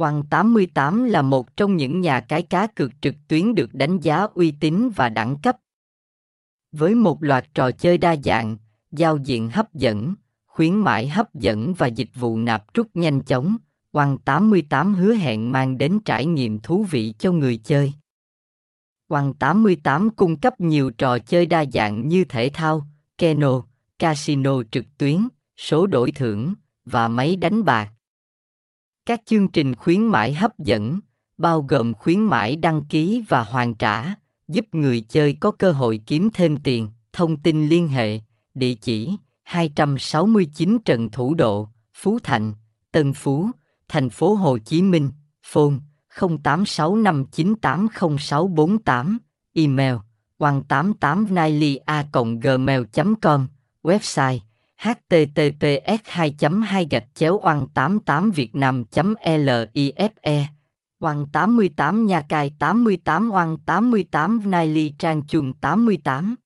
One88 là một trong những nhà cái cá cược trực tuyến được đánh giá uy tín và đẳng cấp. Với một loạt trò chơi đa dạng, giao diện hấp dẫn, khuyến mãi hấp dẫn và dịch vụ nạp rút nhanh chóng, One88 hứa hẹn mang đến trải nghiệm thú vị cho người chơi. One88 cung cấp nhiều trò chơi đa dạng như thể thao, Keno, casino trực tuyến, số đổi thưởng và máy đánh bạc. Các chương trình khuyến mãi hấp dẫn, bao gồm khuyến mãi đăng ký và hoàn trả, giúp người chơi có cơ hội kiếm thêm tiền. Thông tin liên hệ, địa chỉ 269 Trần Thủ Độ, Phú Thạnh, Tân Phú, thành phố Hồ Chí Minh, phone 0865980648, email one88vnlife@gmail.com, website https://one88vnlife. One88 nhà cài 88 One88vnlife trang chung 88